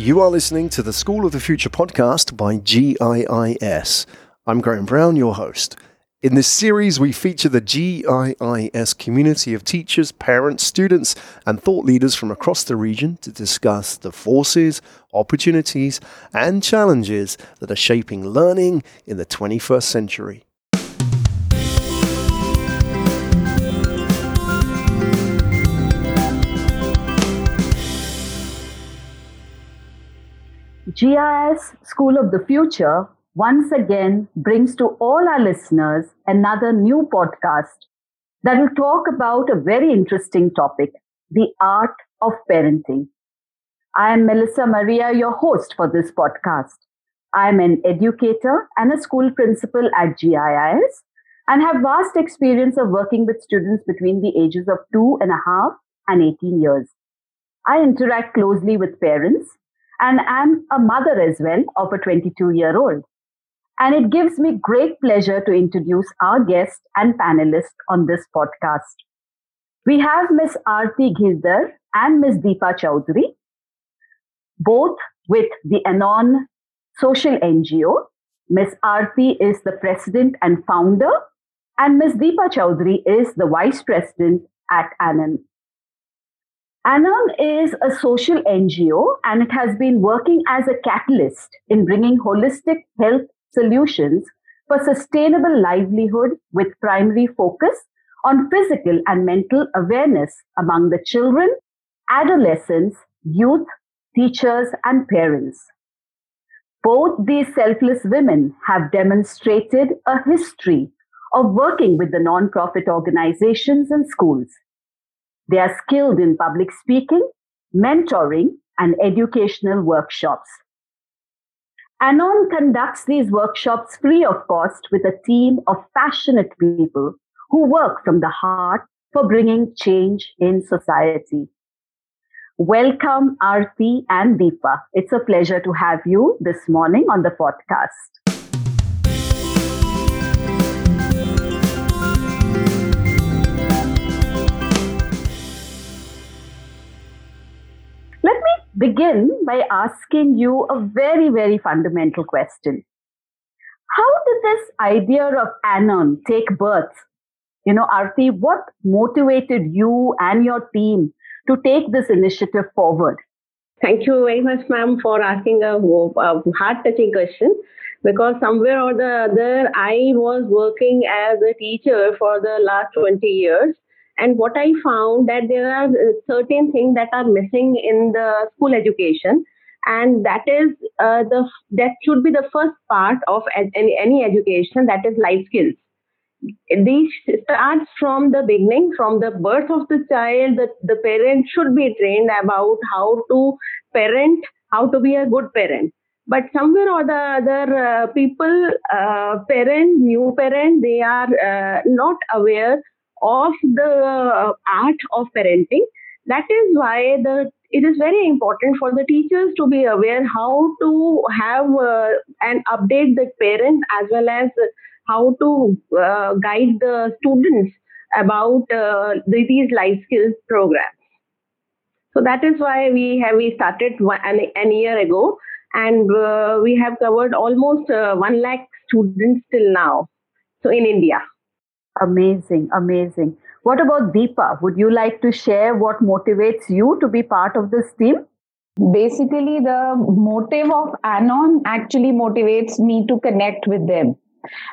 You are listening to the School of the Future podcast by G.I.I.S. I'm Graham Brown, your host. In this series, we feature the G.I.I.S. community of teachers, parents, students, and thought leaders from across the region to discuss the forces, opportunities, and challenges that are shaping learning in the 21st century. GIS School of the Future once again brings to all our listeners another new podcast that will talk about a very interesting topic, the art of parenting. I am Melissa Maria, your host for this podcast. I am an educator and a school principal at GIIS and have vast experience of working with students between the ages of 2.5 and 18 years. I interact closely with parents and I'm a mother as well of a 22-year-old. And it gives me great pleasure to introduce our guest and panelist on this podcast. We have Ms. Aarti Ghildar and Ms. Deepa Choudhury, both with the Anon social NGO. Ms. Aarti is the president and founder, and Ms. Deepa Choudhury is the vice president at Anon. Annam is a social NGO and it has been working as a catalyst in bringing holistic health solutions for sustainable livelihood with primary focus on physical and mental awareness among the children, adolescents, youth, teachers, and parents. Both these selfless women have demonstrated a history of working with the non-profit organizations and schools. They are skilled in public speaking, mentoring, and educational workshops. Anon conducts these workshops free of cost with a team of passionate people who work from the heart for bringing change in society. Welcome, Aarti and Deepa. It's a pleasure to have you this morning on the podcast. Begin by asking you a very, very fundamental question. How did this idea of Anon take birth? You know, Aarti, what motivated you and your team to take this initiative forward? Thank you very much, ma'am, for asking a heart-touching question. Because somewhere or the other, I was working as a teacher for the last 20 years. And what I found that there are certain things that are missing in the school education, and that is that should be the first part of any education, that is life skills. These start from the beginning, from the birth of the child. The parent should be trained about how to parent, how to be a good parent. But somewhere or the other, people, parents, new parents, they are not aware of the art of parenting. That is why it is very important for the teachers to be aware how to have and update the parents as well as how to guide the students about these life skills programs. So that is why we started an year ago, and we have covered almost 1 lakh students till now, so in India. Amazing, amazing. What about Deepa? Would you like to share what motivates you to be part of this team? Basically, the motive of Anon actually motivates me to connect with them.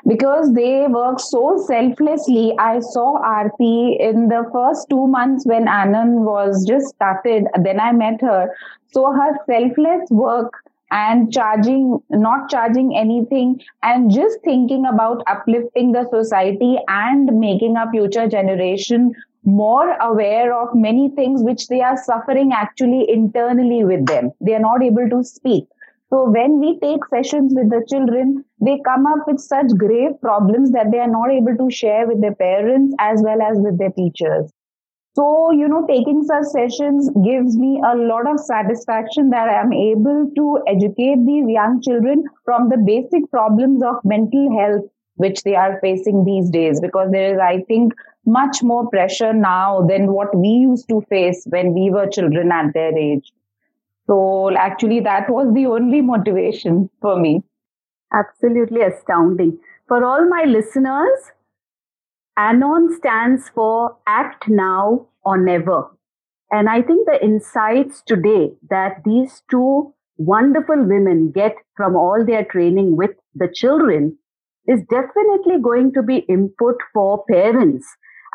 Because they work so selflessly. I saw Aarti in the first 2 months when Anon was just started. Then I met her. So her selfless work and not charging anything and just thinking about uplifting the society and making our future generation more aware of many things which they are suffering actually internally with them. They are not able to speak. So when we take sessions with the children, they come up with such grave problems that they are not able to share with their parents as well as with their teachers. So, you know, taking such sessions gives me a lot of satisfaction that I am able to educate these young children from the basic problems of mental health which they are facing these days, because there is, I think, much more pressure now than what we used to face when we were children at their age. So actually, that was the only motivation for me. Absolutely astounding. For all my listeners, Anon stands for Act Now or Never. And I think the insights today that these two wonderful women get from all their training with the children is definitely going to be input for parents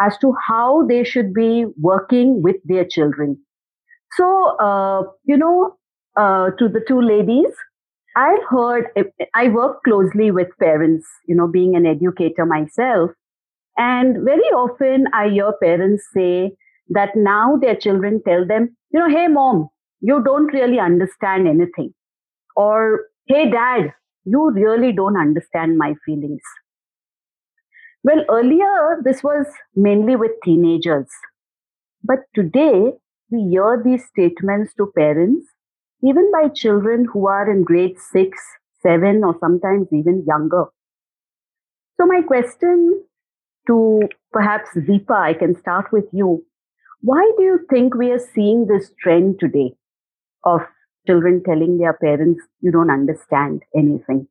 as to how they should be working with their children. So, to the two ladies, I've heard, I work closely with parents, being an educator myself. And very often I hear parents say that now their children tell them, hey, mom, you don't really understand anything. Or, hey, dad, you really don't understand my feelings. Well, earlier, this was mainly with teenagers. But today, we hear these statements to parents, even by children who are in grade 6, 7, or sometimes even younger. So my question to perhaps Deepa, I can start with you. Why do you think we are seeing this trend today of children telling their parents, you don't understand anything?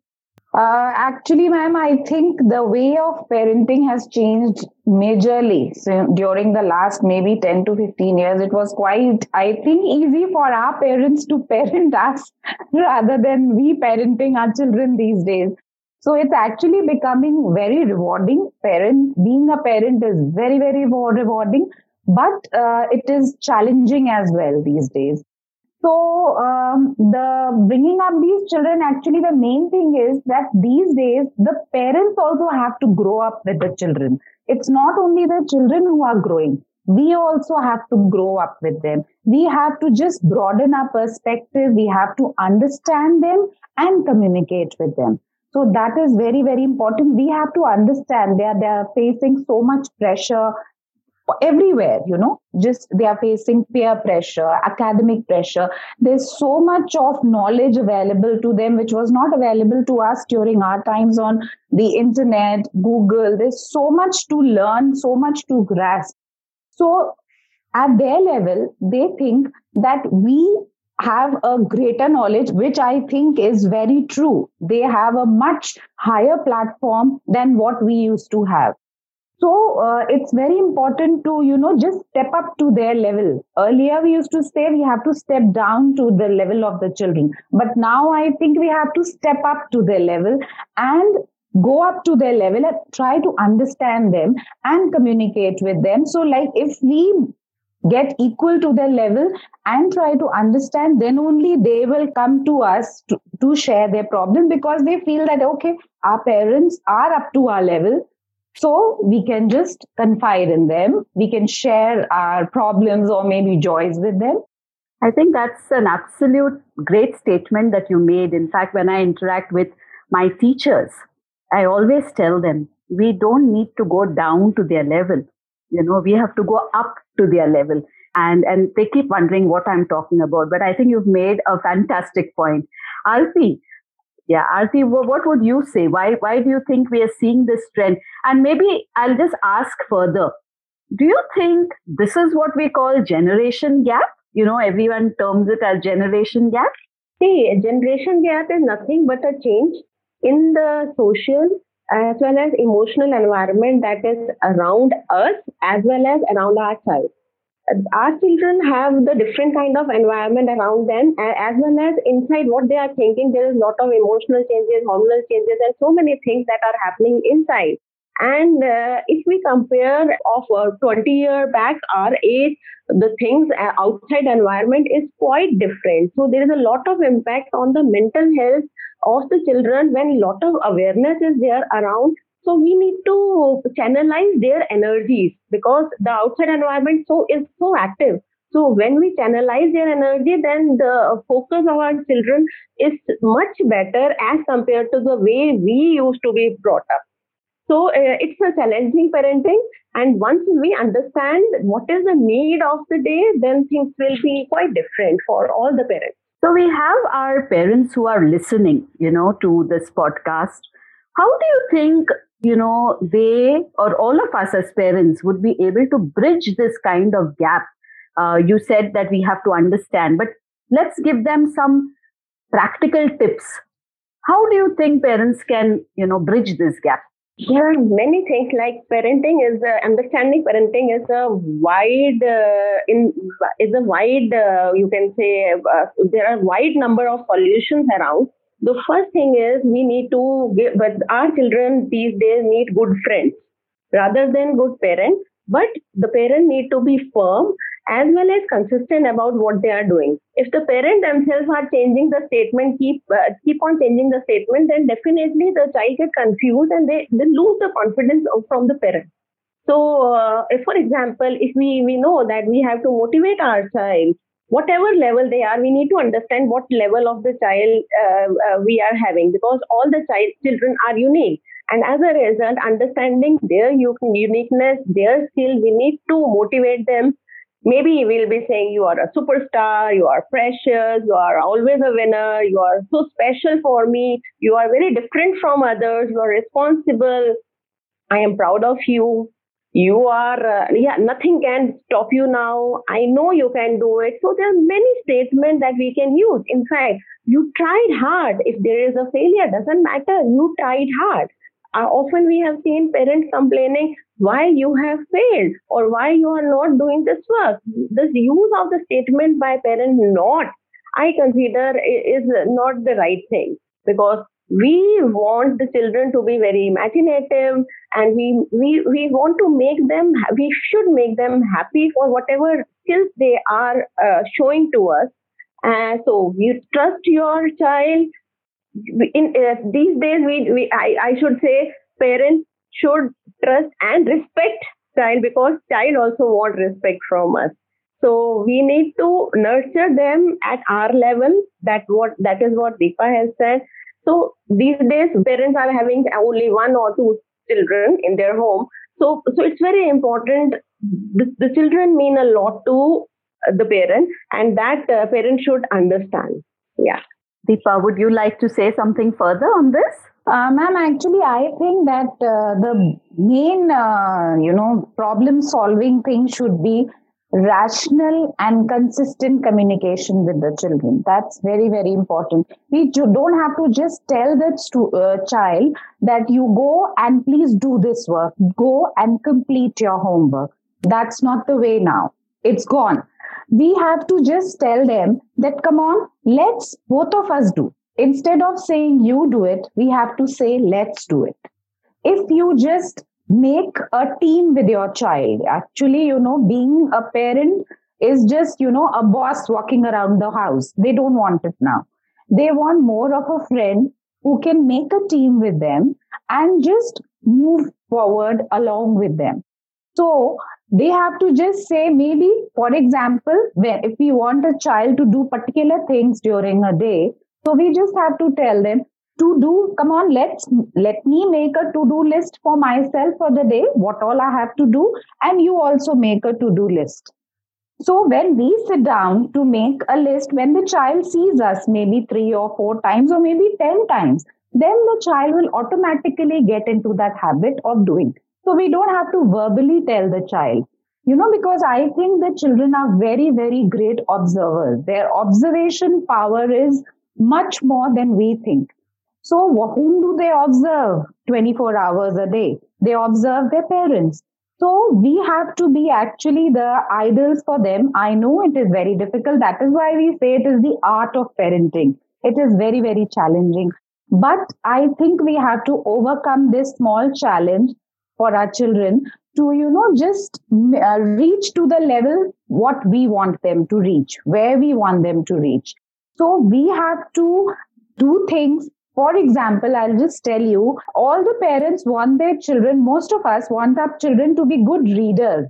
Actually, ma'am, I think the way of parenting has changed majorly. So during the last maybe 10 to 15 years, it was quite, I think, easy for our parents to parent us rather than we parenting our children these days. So it's actually becoming very rewarding. Being a parent is very, very rewarding, but it is challenging as well these days. So the bringing up these children, actually the main thing is that these days the parents also have to grow up with the children. It's not only the children who are growing. We also have to grow up with them. We have to just broaden our perspective. We have to understand them and communicate with them. So that is very, very important. We have to understand they are facing so much pressure everywhere, just they are facing peer pressure, academic pressure. There's so much of knowledge available to them, which was not available to us during our times on the internet, Google. There's so much to learn, so much to grasp. So at their level, they think that we have a greater knowledge, which I think is very true. They have a much higher platform than what we used to have. So it's very important to, just step up to their level. Earlier, we used to say we have to step down to the level of the children. But now I think we have to step up to their level and go up to their level and try to understand them and communicate with them. So like if we get equal to their level and try to understand, then only they will come to us to share their problem, because they feel that, okay, our parents are up to our level. So we can just confide in them. We can share our problems or maybe joys with them. I think that's an absolute great statement that you made. In fact, when I interact with my teachers, I always tell them, we don't need to go down to their level. We have to go up to their level. And they keep wondering what I'm talking about. But I think you've made a fantastic point. Aarti, Aarti, what would you say? Why do you think we are seeing this trend? And maybe I'll just ask further. Do you think this is what we call generation gap? Everyone terms it as generation gap. See, a generation gap is nothing but a change in the social as well as emotional environment that is around us as well as around our child. Our children have the different kind of environment around them, as well as inside what they are thinking. There is a lot of emotional changes, hormonal changes, and so many things that are happening inside. And if we compare of 20 years back, our age, the things outside environment is quite different. So there is a lot of impact on the mental health of the children when a lot of awareness is there around. So we need to channelize their energies, because the outside environment is so active. So when we channelize their energy, then the focus of our children is much better as compared to the way we used to be brought up. So it's a challenging parenting. And once we understand what is the need of the day, then things will be quite different for all the parents. So we have our parents who are listening, to this podcast. How do you think they or all of us as parents would be able to bridge this kind of gap? You said that we have to understand, but let's give them some practical tips. How do you think parents can, bridge this gap? There are many things, like understanding parenting is a wide, there are wide number of solutions around. The first thing is we need to but our children these days need good friends rather than good parents, but the parent need to be firm as well as consistent about what they are doing. If the parent themselves are changing the statement, keep on changing the statement, then definitely the child gets confused and they lose the confidence from the parent. So, if for example, if we know that we have to motivate our child, whatever level they are, we need to understand what level of the child we are having, because all the children are unique. And as a result, understanding their uniqueness, their skill, we need to motivate them. Maybe we'll be saying you are a superstar, you are precious, you are always a winner, you are so special for me, you are very different from others, you are responsible, I am proud of you, you are, nothing can stop you now, I know you can do it. So there are many statements that we can use. In fact, you tried hard. If there is a failure, doesn't matter, you tried hard. Often we have seen parents complaining why you have failed or why you are not doing this work. This use of the statement by parents I consider is not the right thing, because we want the children to be very imaginative and we should make them happy for whatever skills they are showing to us. So you trust your child. These days, I should say parents should trust and respect child, because child also want respect from us. So we need to nurture them at our level. That is what Deepa has said. So these days, parents are having only one or two children in their home. So it's very important. The children mean a lot to the parent, and that parent should understand. Yeah. Deepa, would you like to say something further on this? Ma'am, actually, I think that the main, problem-solving thing should be rational and consistent communication with the children. That's very, very important. We don't have to just tell the child that you go and please do this work. Go and complete your homework. That's not the way now. It's gone. We have to just tell them that, come on, let's both of us do. Instead of saying you do it, we have to say, let's do it. If you just make a team with your child, actually, being a parent is just, a boss walking around the house. They don't want it now. They want more of a friend who can make a team with them and just move forward along with them. So they have to just say, maybe, for example, if we want a child to do particular things during a day, so we just have to tell them to do, come on, let me make a to-do list for myself for the day, what all I have to do, and you also make a to-do list. So when we sit down to make a list, when the child sees us maybe 3 or 4 times or maybe 10 times, then the child will automatically get into that habit of doing. So we don't have to verbally tell the child, because I think the children are very, very great observers. Their observation power is much more than we think. So whom do they observe 24 hours a day? They observe their parents. So we have to be actually the idols for them. I know it is very difficult. That is why we say it is the art of parenting. It is very, very challenging. But I think we have to overcome this small challenge for our children to, just reach to the level what we want them to reach, where we want them to reach. So we have to do things. For example, I'll just tell you, all the parents want their children, most of us want our children to be good readers.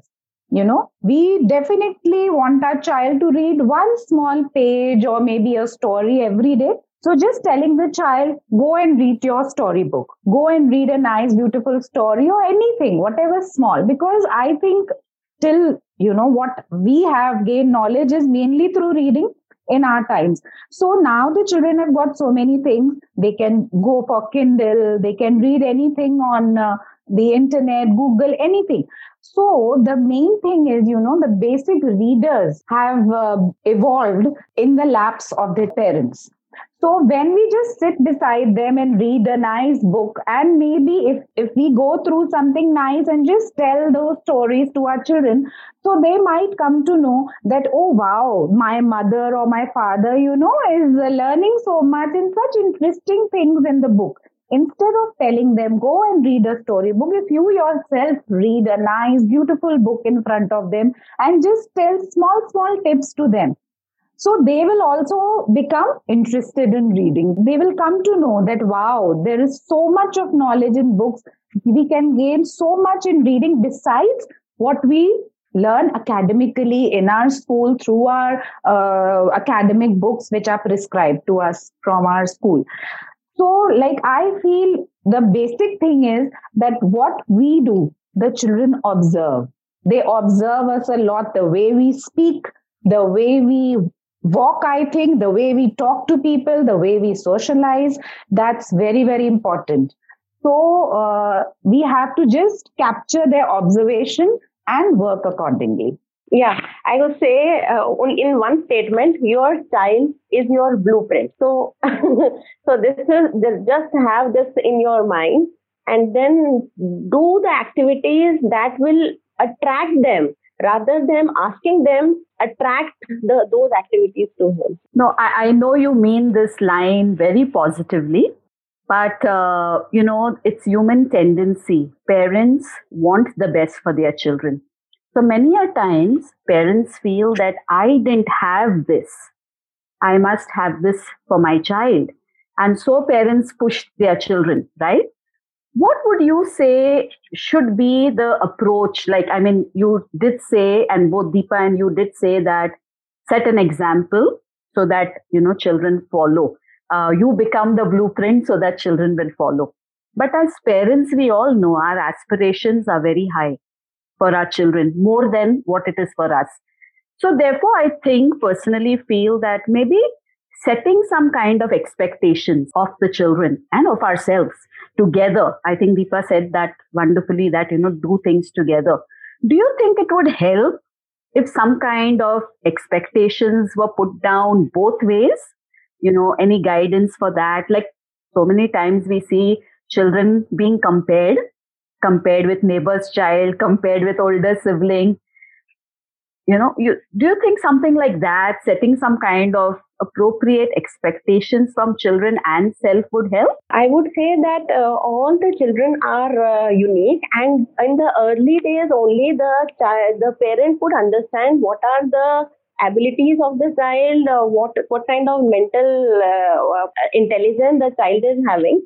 We definitely want our child to read one small page or maybe a story every day. So just telling the child, go and read your storybook, go and read a nice, beautiful story or anything, whatever small. Because I think till, what we have gained knowledge is mainly through reading in our times. So now the children have got so many things. They can go for Kindle, they can read anything on the internet, Google, anything. So the main thing is, you know, the basic readers have evolved in the laps of their parents. So when we just sit beside them and read a nice book, and maybe if we go through something nice and just tell those stories to our children, so they might come to know that, oh wow, my mother or my father, you know, is learning so much and such interesting things in the book. Instead of telling them, go and read a storybook, if you yourself read a nice, beautiful book in front of them and just tell small tips to them. So they will also become interested in reading. They will come to know that, wow, there is so much of knowledge in books. We can gain so much in reading besides what we learn academically in our school through our academic books which are prescribed to us from our school. So, like, I feel the basic thing is that what we do, the children observe. They observe us a lot, the way we speak, the way we walk, I think, the way we talk to people, the way we socialize. That's very, very important. So, we have to just capture their observation and work accordingly. Yeah, I would say in one statement, your child is your blueprint. So, so this is, just have this in your mind and then do the activities that will attract them rather than asking them attract those activities to him. No, I know you mean this line very positively, but you know, it's human tendency. Parents want the best for their children. So many a times, parents feel that I didn't have this. I must have this for my child. And so parents push their children, right? What would you say should be the approach? Like, I mean, you did say, and both Deepa and you did say that set an example so that, you know, children follow. You become the blueprint so that children will follow. But as parents, we all know our aspirations are very high for our children, more than what it is for us. So therefore, I think personally feel that maybe setting some kind of expectations of the children and of ourselves together. I think Deepa said that wonderfully, that, you know, do things together. Do you think it would help if some kind of expectations were put down both ways? You know, any guidance for that? Like, so many times we see children being compared with neighbor's child, compared with older sibling. You know, do you think something like that, setting some kind of appropriate expectations from children and self would help? I would say that all the children are unique, and in the early days only the parent would understand what are the abilities of the child, what kind of mental intelligence the child is having.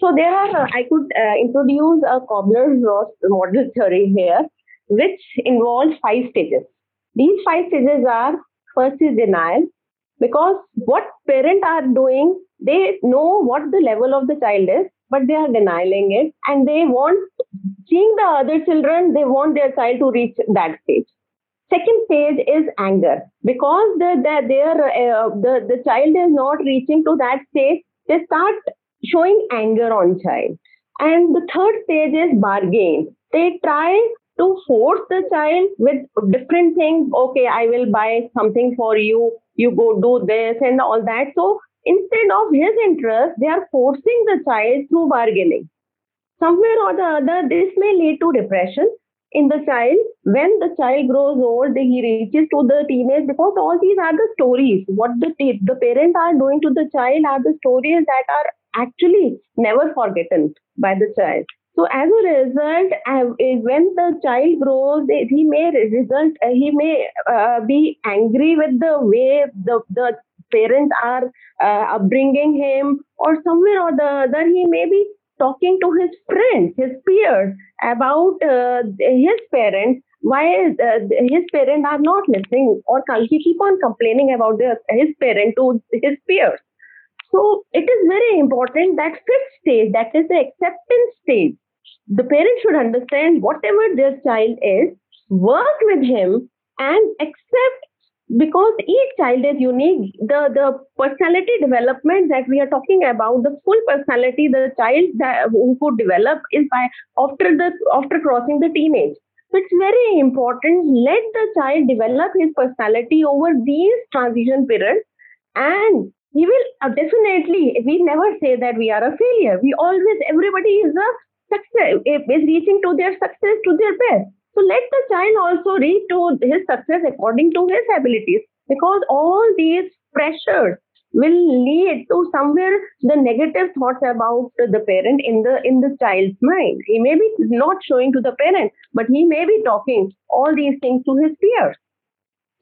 So there are, I could introduce a Kübler-Ross model theory here, which involves 5 stages. These 5 stages are, first is denial, because what parents are doing, they know what the level of the child is, but they are denying it, and they want, seeing the other children, they want their child to reach that stage. Second stage is anger, because the child is not reaching to that stage, they start showing anger on child. And the third stage is bargain. They try to force the child with different things. Okay, I will buy something for you. You go do this and all that. So instead of his interest, they are forcing the child through bargaining. Somewhere or the other, this may lead to depression in the child. When the child grows old, he reaches to the teenage, because all these are the stories. What the parents are doing to the child are the stories that are actually never forgotten by the child. So as a result, when the child grows, he may be angry with the way the parents are upbringing him, or somewhere or the other, he may be talking to his friends, his peers about his parents, why his parents are not listening, or he keep on complaining about his parent to his peers. So it is very important that fifth stage, that is the acceptance stage. The parent should understand whatever their child is, work with him and accept because each child is unique, the personality development that we are talking about, the full personality the child who could develop is by after crossing the teenage. So it's very important, let the child develop his personality over these transition periods, and he will definitely, we never say that we are a failure. We always, everybody is a success, is reaching to their success, to their best. So let the child also reach to his success according to his abilities, because all these pressures will lead to somewhere the negative thoughts about the parent in the child's mind. He may be not showing to the parent, but he may be talking all these things to his peers.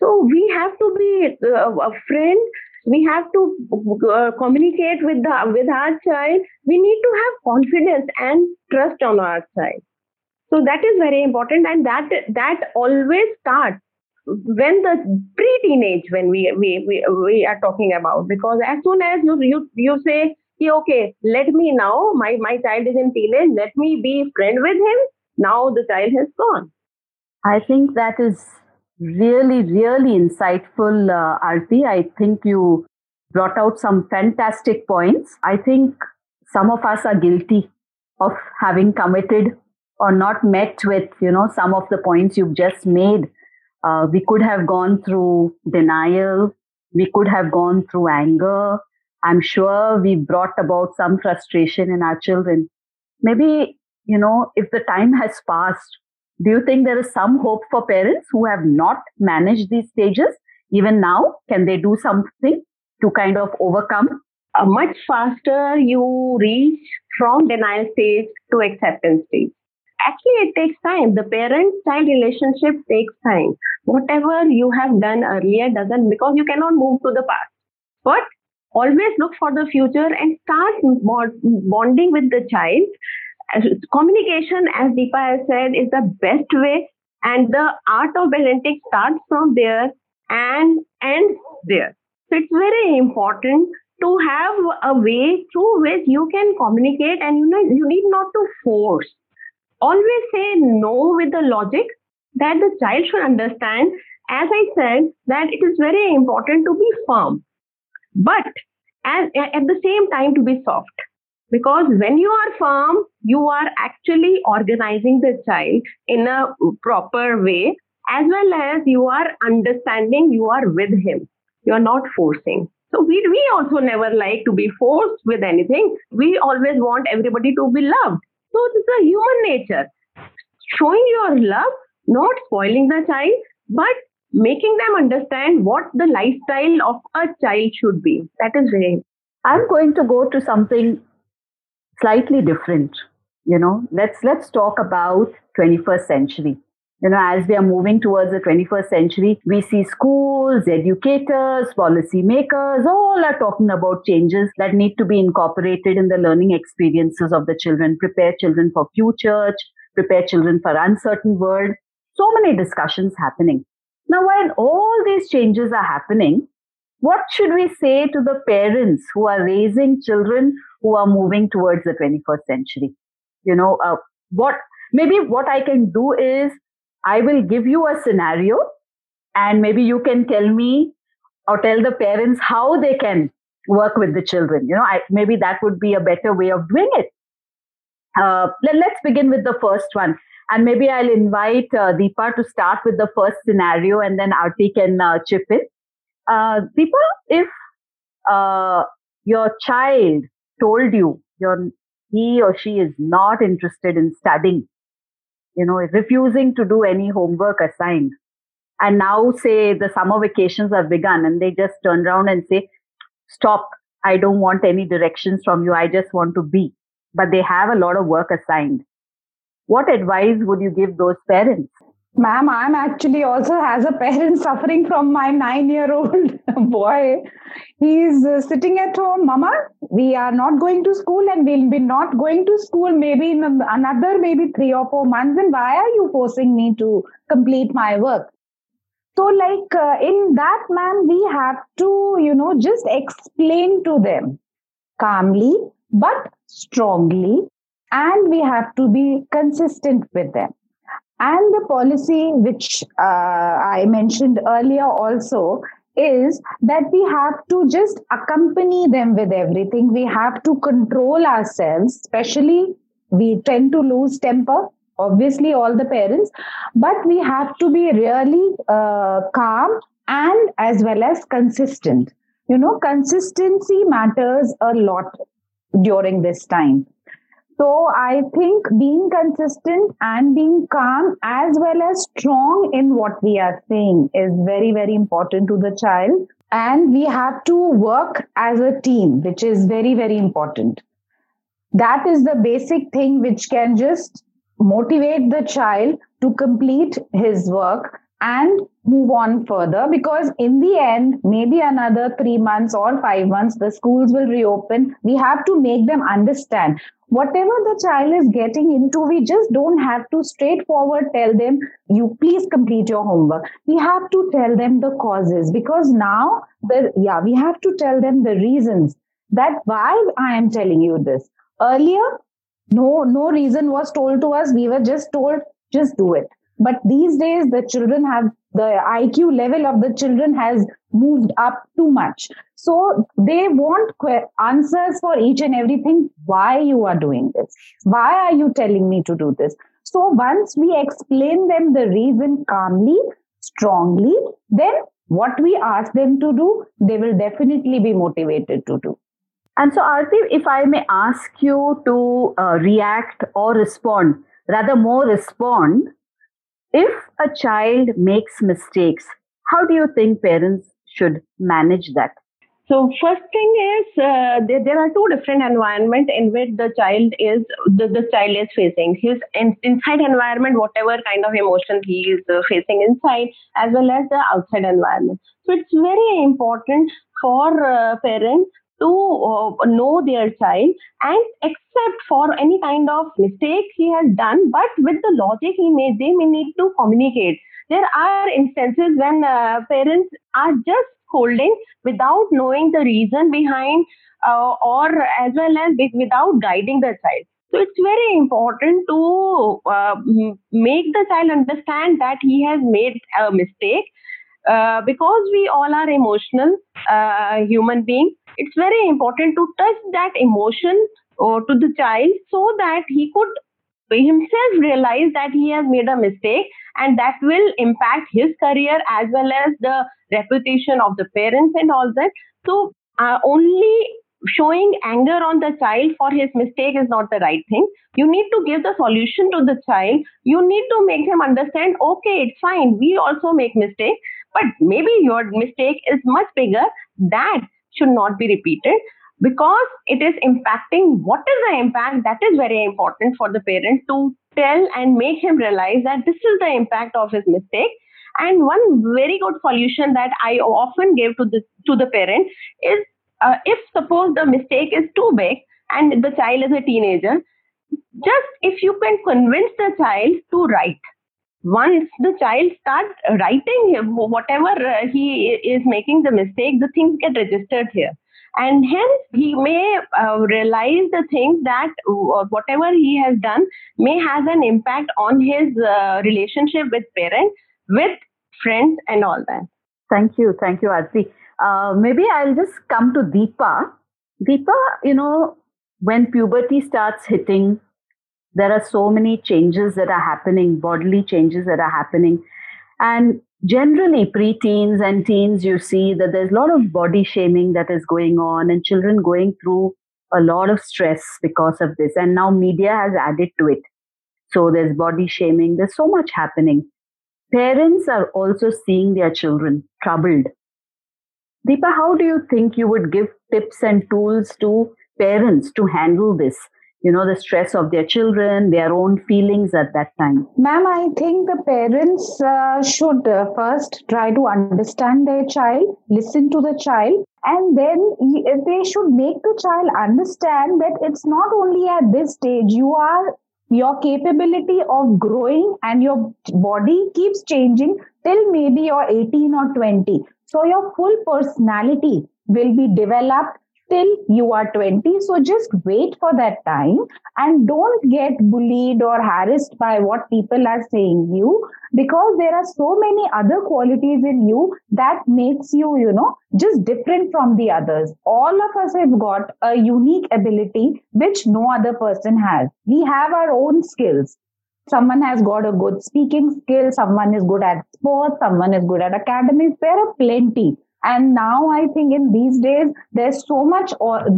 So we have to be a friend. We have to communicate with our child. We need to have confidence and trust on our child. So that is very important, and that always starts when the pre-teenage, when we are talking about, because as soon as you say, okay, let me now, my child is in teenage, let me be friend with him. Now the child has gone. I think that is really, really insightful, Aarti. I think you brought out some fantastic points. I think some of us are guilty of having committed or not met with, some of the points you've just made. We could have gone through denial. We could have gone through anger. I'm sure we brought about some frustration in our children. Maybe, if the time has passed, do you think there is some hope for parents who have not managed these stages? Even now, can they do something to kind of overcome? Much faster you reach from denial stage to acceptance stage. Actually, it takes time. The parent-child relationship takes time. Whatever you have done earlier doesn't, because you cannot move to the past. But always look for the future and start bonding with the child. Communication, as Deepa has said, is the best way, and the art of parenting starts from there and ends there. So it's very important to have a way through which you can communicate, and you need not to force. Always say no with the logic that the child should understand. As I said, that it is very important to be firm, but at the same time to be soft. Because when you are firm, you are actually organizing the child in a proper way, as well as you are understanding, you are with him. You are not forcing. So we also never like to be forced with anything. We always want everybody to be loved. So this is a human nature. Showing your love, not spoiling the child, but making them understand what the lifestyle of a child should be. That is very. I'm going to go to something slightly different. Let's talk about 21st century. As we are moving towards the 21st century, we see schools, educators, policymakers, all are talking about changes that need to be incorporated in the learning experiences of the children. Prepare children for future, prepare children for uncertain world. So many discussions happening. Now, while all these changes are happening, what should we say to the parents who are raising children who are moving towards the 21st century? What I can do is, I will give you a scenario, and maybe you can tell me or tell the parents how they can work with the children. Maybe that would be a better way of doing it. Let's begin with the first one. And maybe I'll invite Deepa to start with the first scenario, and then Aarti can chip in. Deepa, if your child told you he or she is not interested in studying, refusing to do any homework assigned. And now, say, the summer vacations have begun and they just turn around and say, stop, I don't want any directions from you. I just want to be. But they have a lot of work assigned. What advice would you give those parents? Ma'am, I'm actually also as a parent suffering from my 9-year-old boy. He's sitting at home, Mama, we are not going to school, and we'll be not going to school maybe in another 3 or 4 months. And why are you forcing me to complete my work? So in that, ma'am, we have to, just explain to them calmly, but strongly. And we have to be consistent with them. And the policy, which I mentioned earlier also, is that we have to just accompany them with everything. We have to control ourselves, especially we tend to lose temper, obviously all the parents, but we have to be really calm and as well as consistent. You know, consistency matters a lot during this time. So I think being consistent and being calm as well as strong in what we are saying is very, very important to the child. And we have to work as a team, which is very, very important. That is the basic thing which can just motivate the child to complete his work and move on further, because in the end, maybe another 3 months or 5 months, the schools will reopen. We have to make them understand. Whatever the child is getting into, we just don't have to straightforward tell them, you please complete your homework. We have to tell them the causes, because now, we have to tell them the reasons that why I am telling you this. Earlier, no reason was told to us. We were just told, just do it. But these days, the IQ level of the children has moved up too much. So they want answers for each and everything. Why you are doing this? Why are you telling me to do this? So once we explain them the reason calmly, strongly, then what we ask them to do, they will definitely be motivated to do. And so, Aarti, if I may ask you to react or respond, rather more respond. If a child makes mistakes, how do you think parents should manage that? So first thing is, there are two different environments in which the child is facing. His inside environment, whatever kind of emotion he is facing inside, as well as the outside environment. So it's very important for parents to know their child and except for any kind of mistake he has done, but with the logic they may need to communicate. There are instances when parents are just scolding without knowing the reason behind or as well as without guiding the child. So it's very important to make the child understand that he has made a mistake. Because we all are emotional human beings, it's very important to touch that emotion to the child so that he could himself realize that he has made a mistake, and that will impact his career as well as the reputation of the parents and all that. So only showing anger on the child for his mistake is not the right thing. You need to give the solution to the child. You need to make him understand, okay, it's fine. We also make mistakes, but maybe your mistake is much bigger. That should not be repeated because it is impacting. What is the impact? That is very important for the parent to tell and make him realize that this is the impact of his mistake. And one very good solution that I often give to the parent is, if suppose the mistake is too big and the child is a teenager, just if you can convince the child to write. Once the child starts writing whatever he is making the mistake, the things get registered here. And hence he may realize the things that whatever he has done may have an impact on his relationship with parents, with friends and all that. Thank you, Aarti. Maybe I'll just come to Deepa. Deepa, you know, when puberty starts hitting, there are so many changes that are happening, bodily changes that are happening. And generally preteens and teens, you see that there's a lot of body shaming that is going on and children going through a lot of stress because of this. And now media has added to it. So there's body shaming. There's so much happening. Parents are also seeing their children troubled. Deepa, how do you think you would give tips and tools to parents to handle this? You know, the stress of their children, their own feelings at that time. Ma'am, I think the parents should first try to understand their child, listen to the child, and then they should make the child understand that it's not only at this stage, your capability of growing and your body keeps changing till maybe you're 18 or 20. So your full personality will be developed till you are 20. So just wait for that time and don't get bullied or harassed by what people are saying you, because there are so many other qualities in you that makes you, just different from the others. All of us have got a unique ability which no other person has. We have our own skills. Someone has got a good speaking skill. Someone is good at sports. Someone is good at academics. There are plenty. And now I think in these days, there's so much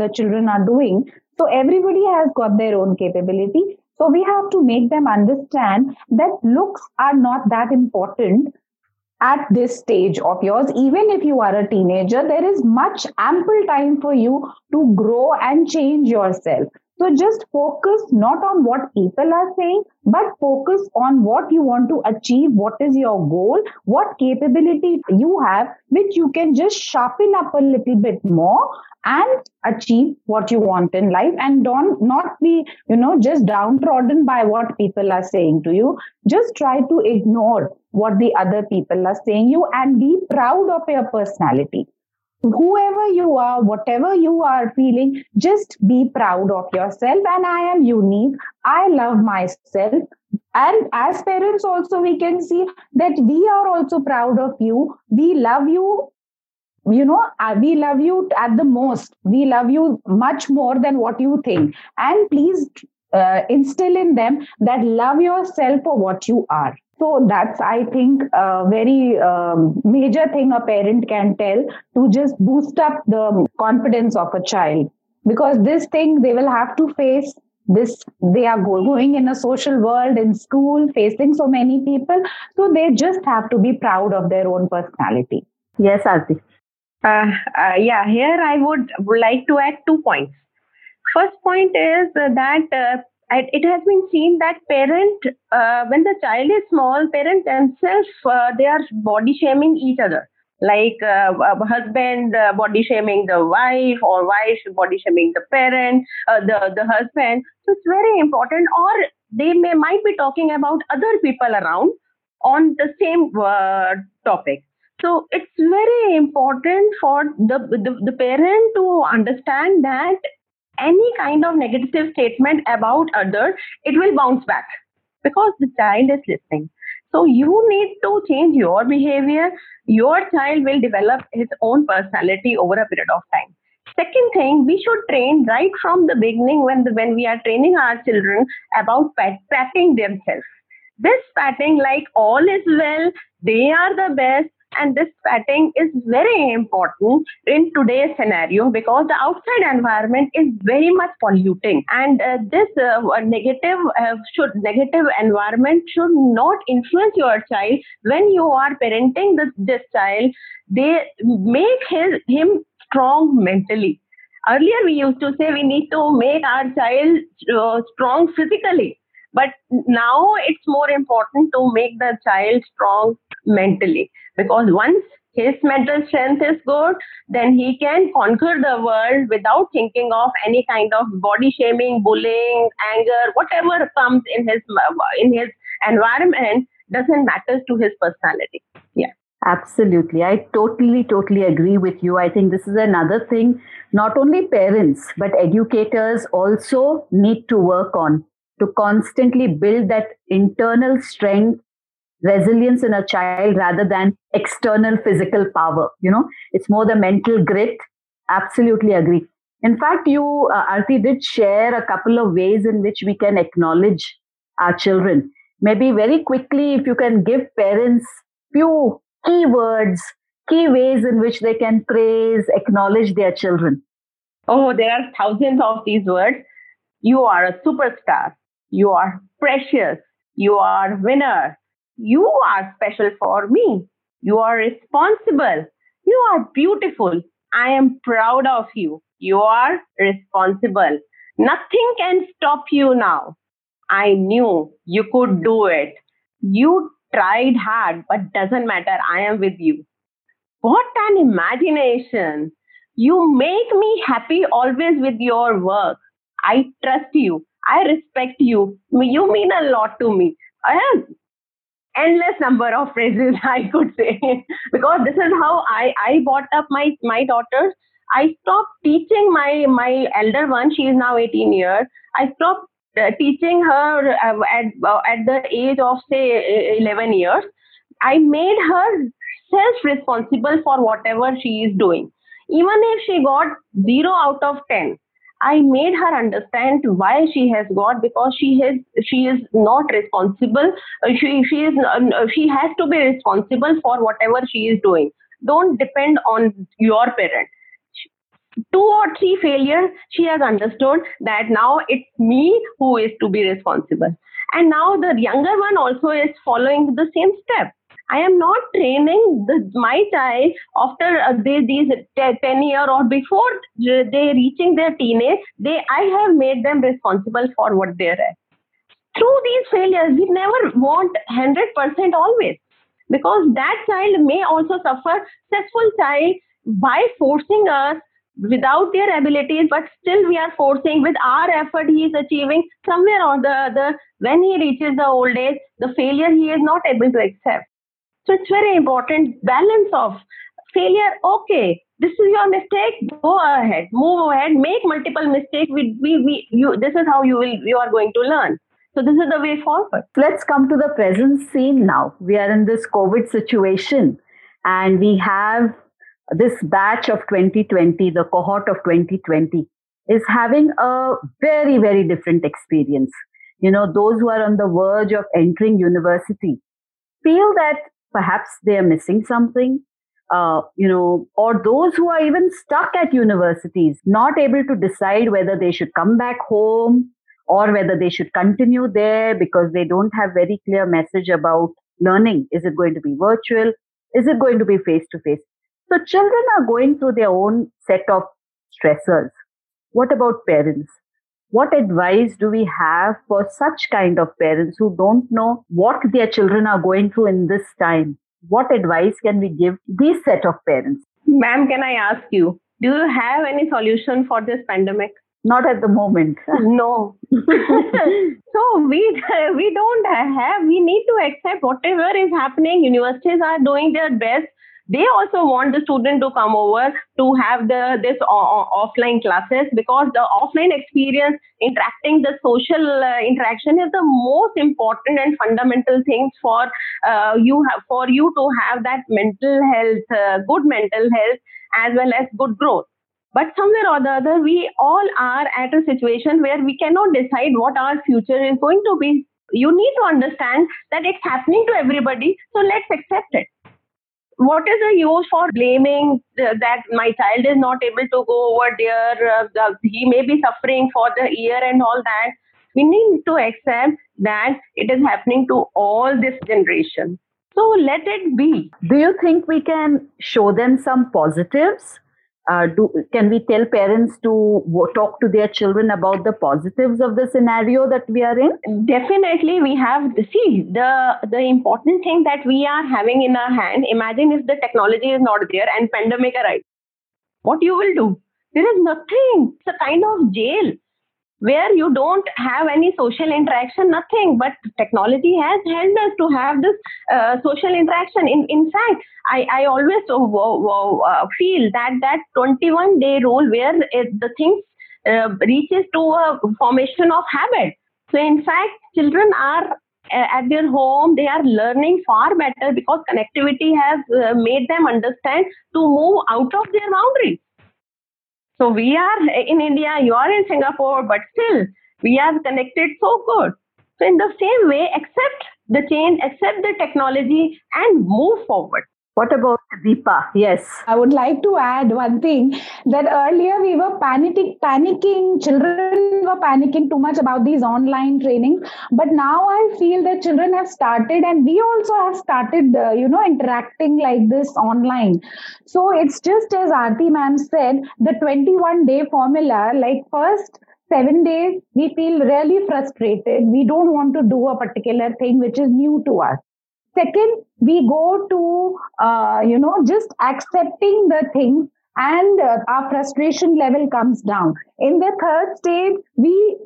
the children are doing. So everybody has got their own capability. So we have to make them understand that looks are not that important at this stage of yours. Even if you are a teenager, there is much ample time for you to grow and change yourself. So just focus not on what people are saying, but focus on what you want to achieve, what is your goal, what capability you have, which you can just sharpen up a little bit more and achieve what you want in life. And don't not be, just downtrodden by what people are saying to you. Just try to ignore what the other people are saying you and be proud of your personality. Whoever you are, whatever you are feeling, just be proud of yourself. And I am unique. I love myself. And as parents also, we can see that we are also proud of you. We love you. We love you at the most. We love you much more than what you think. And please instill in them that love yourself for what you are. So that's, I think, a very major thing a parent can tell to just boost up the confidence of a child, because this thing they will have to face. They are going in a social world, in school, facing so many people. So they just have to be proud of their own personality. Yes, Aarti. Here I would like to add 2 points. First point is that it has been seen that parents, when the child is small, parents themselves, they are body shaming each other. Like husband body shaming the wife, or wife body shaming the parent, the husband. So it's very important. Or they might be talking about other people around on the same topic. So it's very important for the parent to understand that any kind of negative statement about others, it will bounce back because the child is listening. So you need to change your behavior. Your child will develop his own personality over a period of time. Second thing, we should train right from the beginning when we are training our children about patting themselves. This patting, like all is well, they are the best. And this patting is very important in today's scenario because the outside environment is very much polluting, and this negative environment should not influence your child. When you are parenting this child, they make him strong mentally. Earlier we used to say we need to make our child strong physically, but now it's more important to make the child strong mentally. Because once his mental strength is good, then he can conquer the world without thinking of any kind of body shaming, bullying, anger, whatever comes in his environment doesn't matter to his personality. Yeah. Absolutely. I totally agree with you. I think this is another thing, not only parents, but educators also need to work on to constantly build that internal strength, resilience in a child rather than external physical power. It's more the mental grit. Absolutely agree. In fact, you, Aarti, did share a couple of ways in which we can acknowledge our children. Maybe very quickly, if you can give parents few key words, key ways in which they can praise, acknowledge their children. Oh, there are thousands of these words. You are a superstar. You are precious. You are a winner. You are special for me. You are responsible. You are beautiful. I am proud of you. You are responsible. Nothing can stop you now. I knew you could do it. You tried hard, but doesn't matter. I am with you. What an imagination. You make me happy always with your work. I trust you. I respect you. You mean a lot to me. Endless number of phrases I could say because this is how I brought up my daughters. I stopped teaching my elder one. She is now 18 years. I stopped teaching her at the age of, say, 11 years. I made her self-responsible for whatever she is doing. Even if she got 0 out of 10, I made her understand why she has got, because she is not responsible. She has to be responsible for whatever she is doing. Don't depend on your parent. 2 or 3 failures, she has understood that now it's me who is to be responsible. And now the younger one also is following the same step. I am not training my child after these 10 years or before they reaching their teenage. I have made them responsible for what they are. Through these failures, we never want 100% always, because that child may also suffer. Successful child, by forcing us without their abilities, but still we are forcing with our effort, he is achieving. Somewhere or the other, when he reaches the old age, the failure he is not able to accept. So it's very important balance of failure. Okay, this is your mistake. Go ahead, move ahead, make multiple mistakes. This is how you are going to learn. So this is the way forward. Let's come to the present scene now. We are in this COVID situation, and we have this batch of 2020, the cohort of 2020 is having a very, very different experience. You know, those who are on the verge of entering university feel that perhaps they are missing something, or those who are even stuck at universities, not able to decide whether they should come back home or whether they should continue there because they don't have very clear message about learning. Is it going to be virtual? Is it going to be face-to-face? So children are going through their own set of stressors. What about parents? What advice do we have for such kind of parents who don't know what their children are going through in this time? What advice can we give these set of parents? Ma'am, can I ask you, do you have any solution for this pandemic? Not at the moment. No. So we need to accept whatever is happening. Universities are doing their best. They also want the student to come over to have this offline classes, because the offline experience, interacting, the social interaction is the most important and fundamental thing for you to have that mental health, good mental health as well as good growth. But somewhere or the other, we all are at a situation where we cannot decide what our future is going to be. You need to understand that it's happening to everybody, so let's accept it. What is the use for blaming that my child is not able to go over there, he may be suffering for the year and all that? We need to accept that it is happening to all this generation. So let it be. Do you think we can show them some positives? Can we tell parents to talk to their children about the positives of the scenario that we are in? Definitely, we have. See, the important thing that we are having in our hand, imagine if the technology is not there and pandemic arrives. What you will do? There is nothing. It's a kind of jail where you don't have any social interaction, nothing. But technology has helped us to have this social interaction. In fact, I always feel that 21-day rule where the things reaches to a formation of habit. So in fact, children are at their home, they are learning far better because connectivity has made them understand to move out of their boundaries. So we are in India, you are in Singapore, but still we are connected so good. So in the same way, accept the change, accept the technology and move forward. What about Deepa? Yes. I would like to add one thing, that earlier we were panicking, children were panicking too much about these online trainings. But now I feel that children have started, and we also have started, interacting like this online. So it's just as Aarti ma'am said, the 21-day formula, like first 7 days, we feel really frustrated. We don't want to do a particular thing which is new to us. Second, we go to, just accepting the things and our frustration level comes down. In the third stage, we,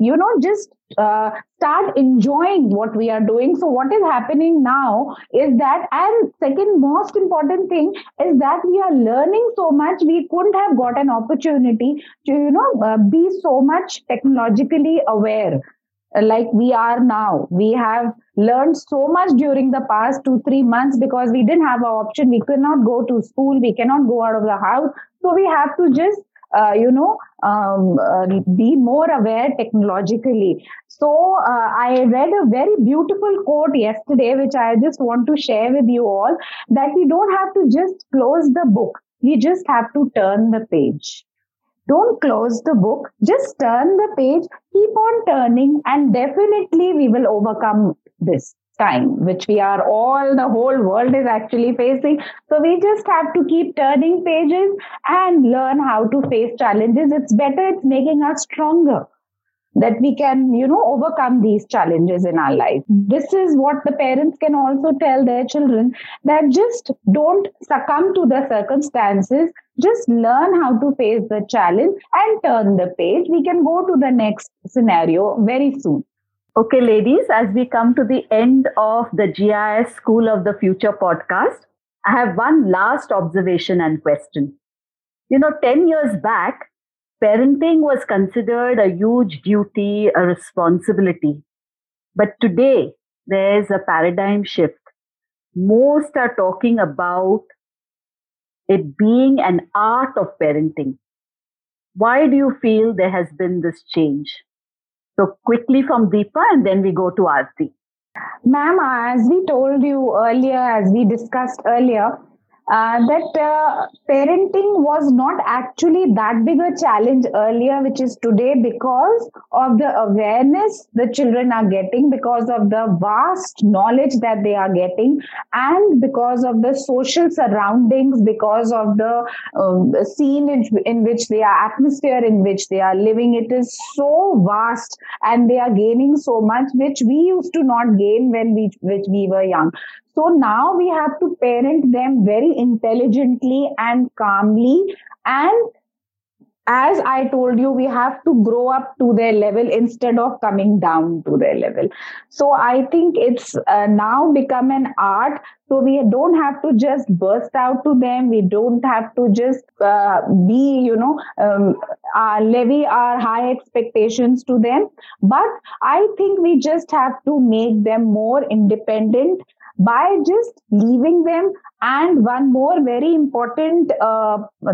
just start enjoying what we are doing. So what is happening now is that, and second most important thing is that we are learning so much. We couldn't have got an opportunity to, be so much technologically aware like we are now. We have learned so much during the past 2-3 months because we didn't have an option. We could not go to school. We cannot go out of the house. So we have to just, be more aware technologically. So I read a very beautiful quote yesterday, which I just want to share with you all, that we don't have to just close the book. We just have to turn the page. Don't close the book. Just turn the page. Keep on turning, and definitely we will overcome this time, which we are all, the whole world is actually facing. So we just have to keep turning pages and learn how to face challenges. It's better. It's making us stronger that we can, overcome these challenges in our life. This is what the parents can also tell their children, that just don't succumb to the circumstances. Just learn how to face the challenge and turn the page. We can go to the next scenario very soon. Okay, ladies, as we come to the end of the GIS School of the Future podcast, I have one last observation and question. 10 years back, parenting was considered a huge duty, a responsibility. But today, there's a paradigm shift. Most are talking about it being an art of parenting. Why do you feel there has been this change? So quickly from Deepa, and then we go to Aarti. Ma'am, as we told you earlier, as we discussed earlier, that parenting was not actually that big a challenge earlier, which is today, because of the awareness the children are getting, because of the vast knowledge that they are getting, and because of the social surroundings, because of the scene in which they are, atmosphere in which they are living. It is so vast and they are gaining so much, which we used to not gain when we were young. So now we have to parent them very intelligently and calmly. And as I told you, we have to grow up to their level instead of coming down to their level. So I think it's now become an art. So we don't have to just burst out to them. We don't have to just levy our high expectations to them. But I think we just have to make them more independent by just leaving them. And one more very important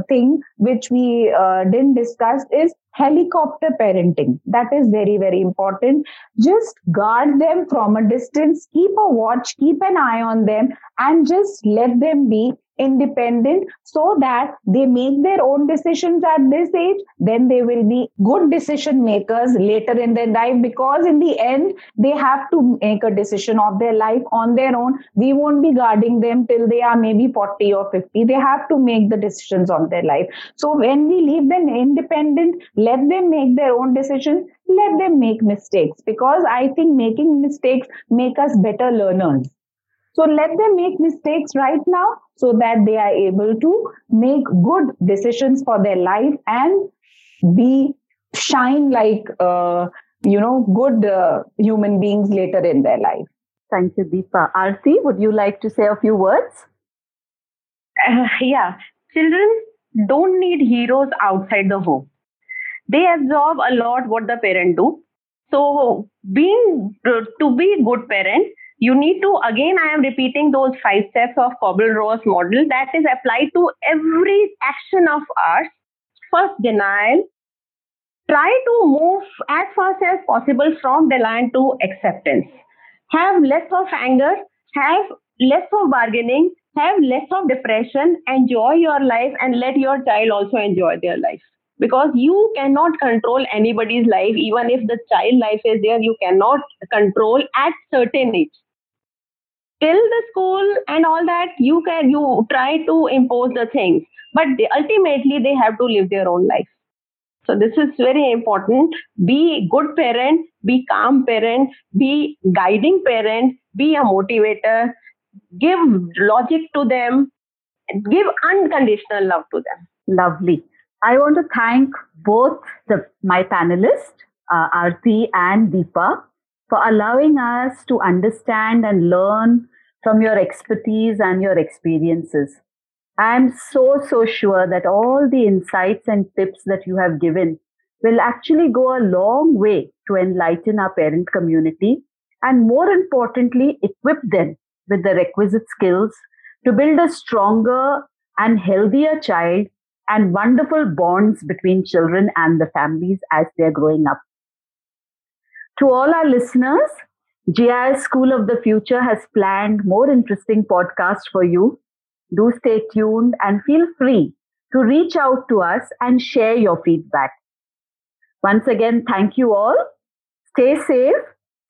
thing which we didn't discuss is helicopter parenting. That is very, very important. Just guard them from a distance, keep a watch, keep an eye on them, and just let them be independent so that they make their own decisions at this age. Then they will be good decision makers later in their life, because in the end, they have to make a decision of their life on their own. We won't be guarding them till they are maybe 40 or 50. They have to make the decisions of their life. So when we leave them independent, let them make their own decisions, let them make mistakes, because I think making mistakes make us better learners. So let them make mistakes right now so that they are able to make good decisions for their life and shine like, good human beings later in their life. Thank you, Deepa. Aarti, would you like to say a few words? Children don't need heroes outside the home. They absorb a lot what the parent do. So to be good parent, you need to, again, I am repeating those 5 steps of Kübler-Ross model that is applied to every action of ours. First, denial. Try to move as fast as possible from denial to acceptance. Have less of anger, have less of bargaining, have less of depression, enjoy your life, and let your child also enjoy their life. Because you cannot control anybody's life. Even if the child life is there, you cannot control at certain age. Till the school and all that, you try to impose the things. But ultimately, they have to live their own life. So this is very important. Be good parent, be calm parent, be guiding parent, be a motivator, give logic to them, give unconditional love to them. Lovely. I want to thank both my panelists, Aarti and Deepa, for allowing us to understand and learn from your expertise and your experiences. I'm so sure that all the insights and tips that you have given will actually go a long way to enlighten our parent community and, more importantly, equip them with the requisite skills to build a stronger and healthier child and wonderful bonds between children and the families as they're growing up. To all our listeners, G.I.I.S. School of the Future has planned more interesting podcasts for you. Do stay tuned and feel free to reach out to us and share your feedback. Once again, thank you all. Stay safe,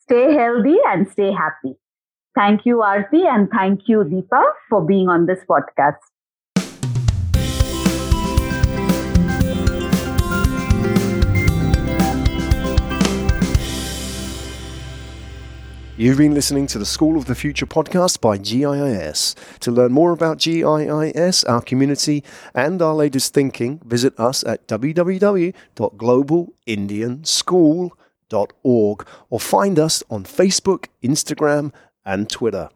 stay healthy, and stay happy. Thank you, Aarti, and thank you, Deepa, for being on this podcast. You've been listening to the School of the Future podcast by GIIS. To learn more about GIIS, our community, and our latest thinking, visit us at www.globalindianschool.org or find us on Facebook, Instagram, and Twitter.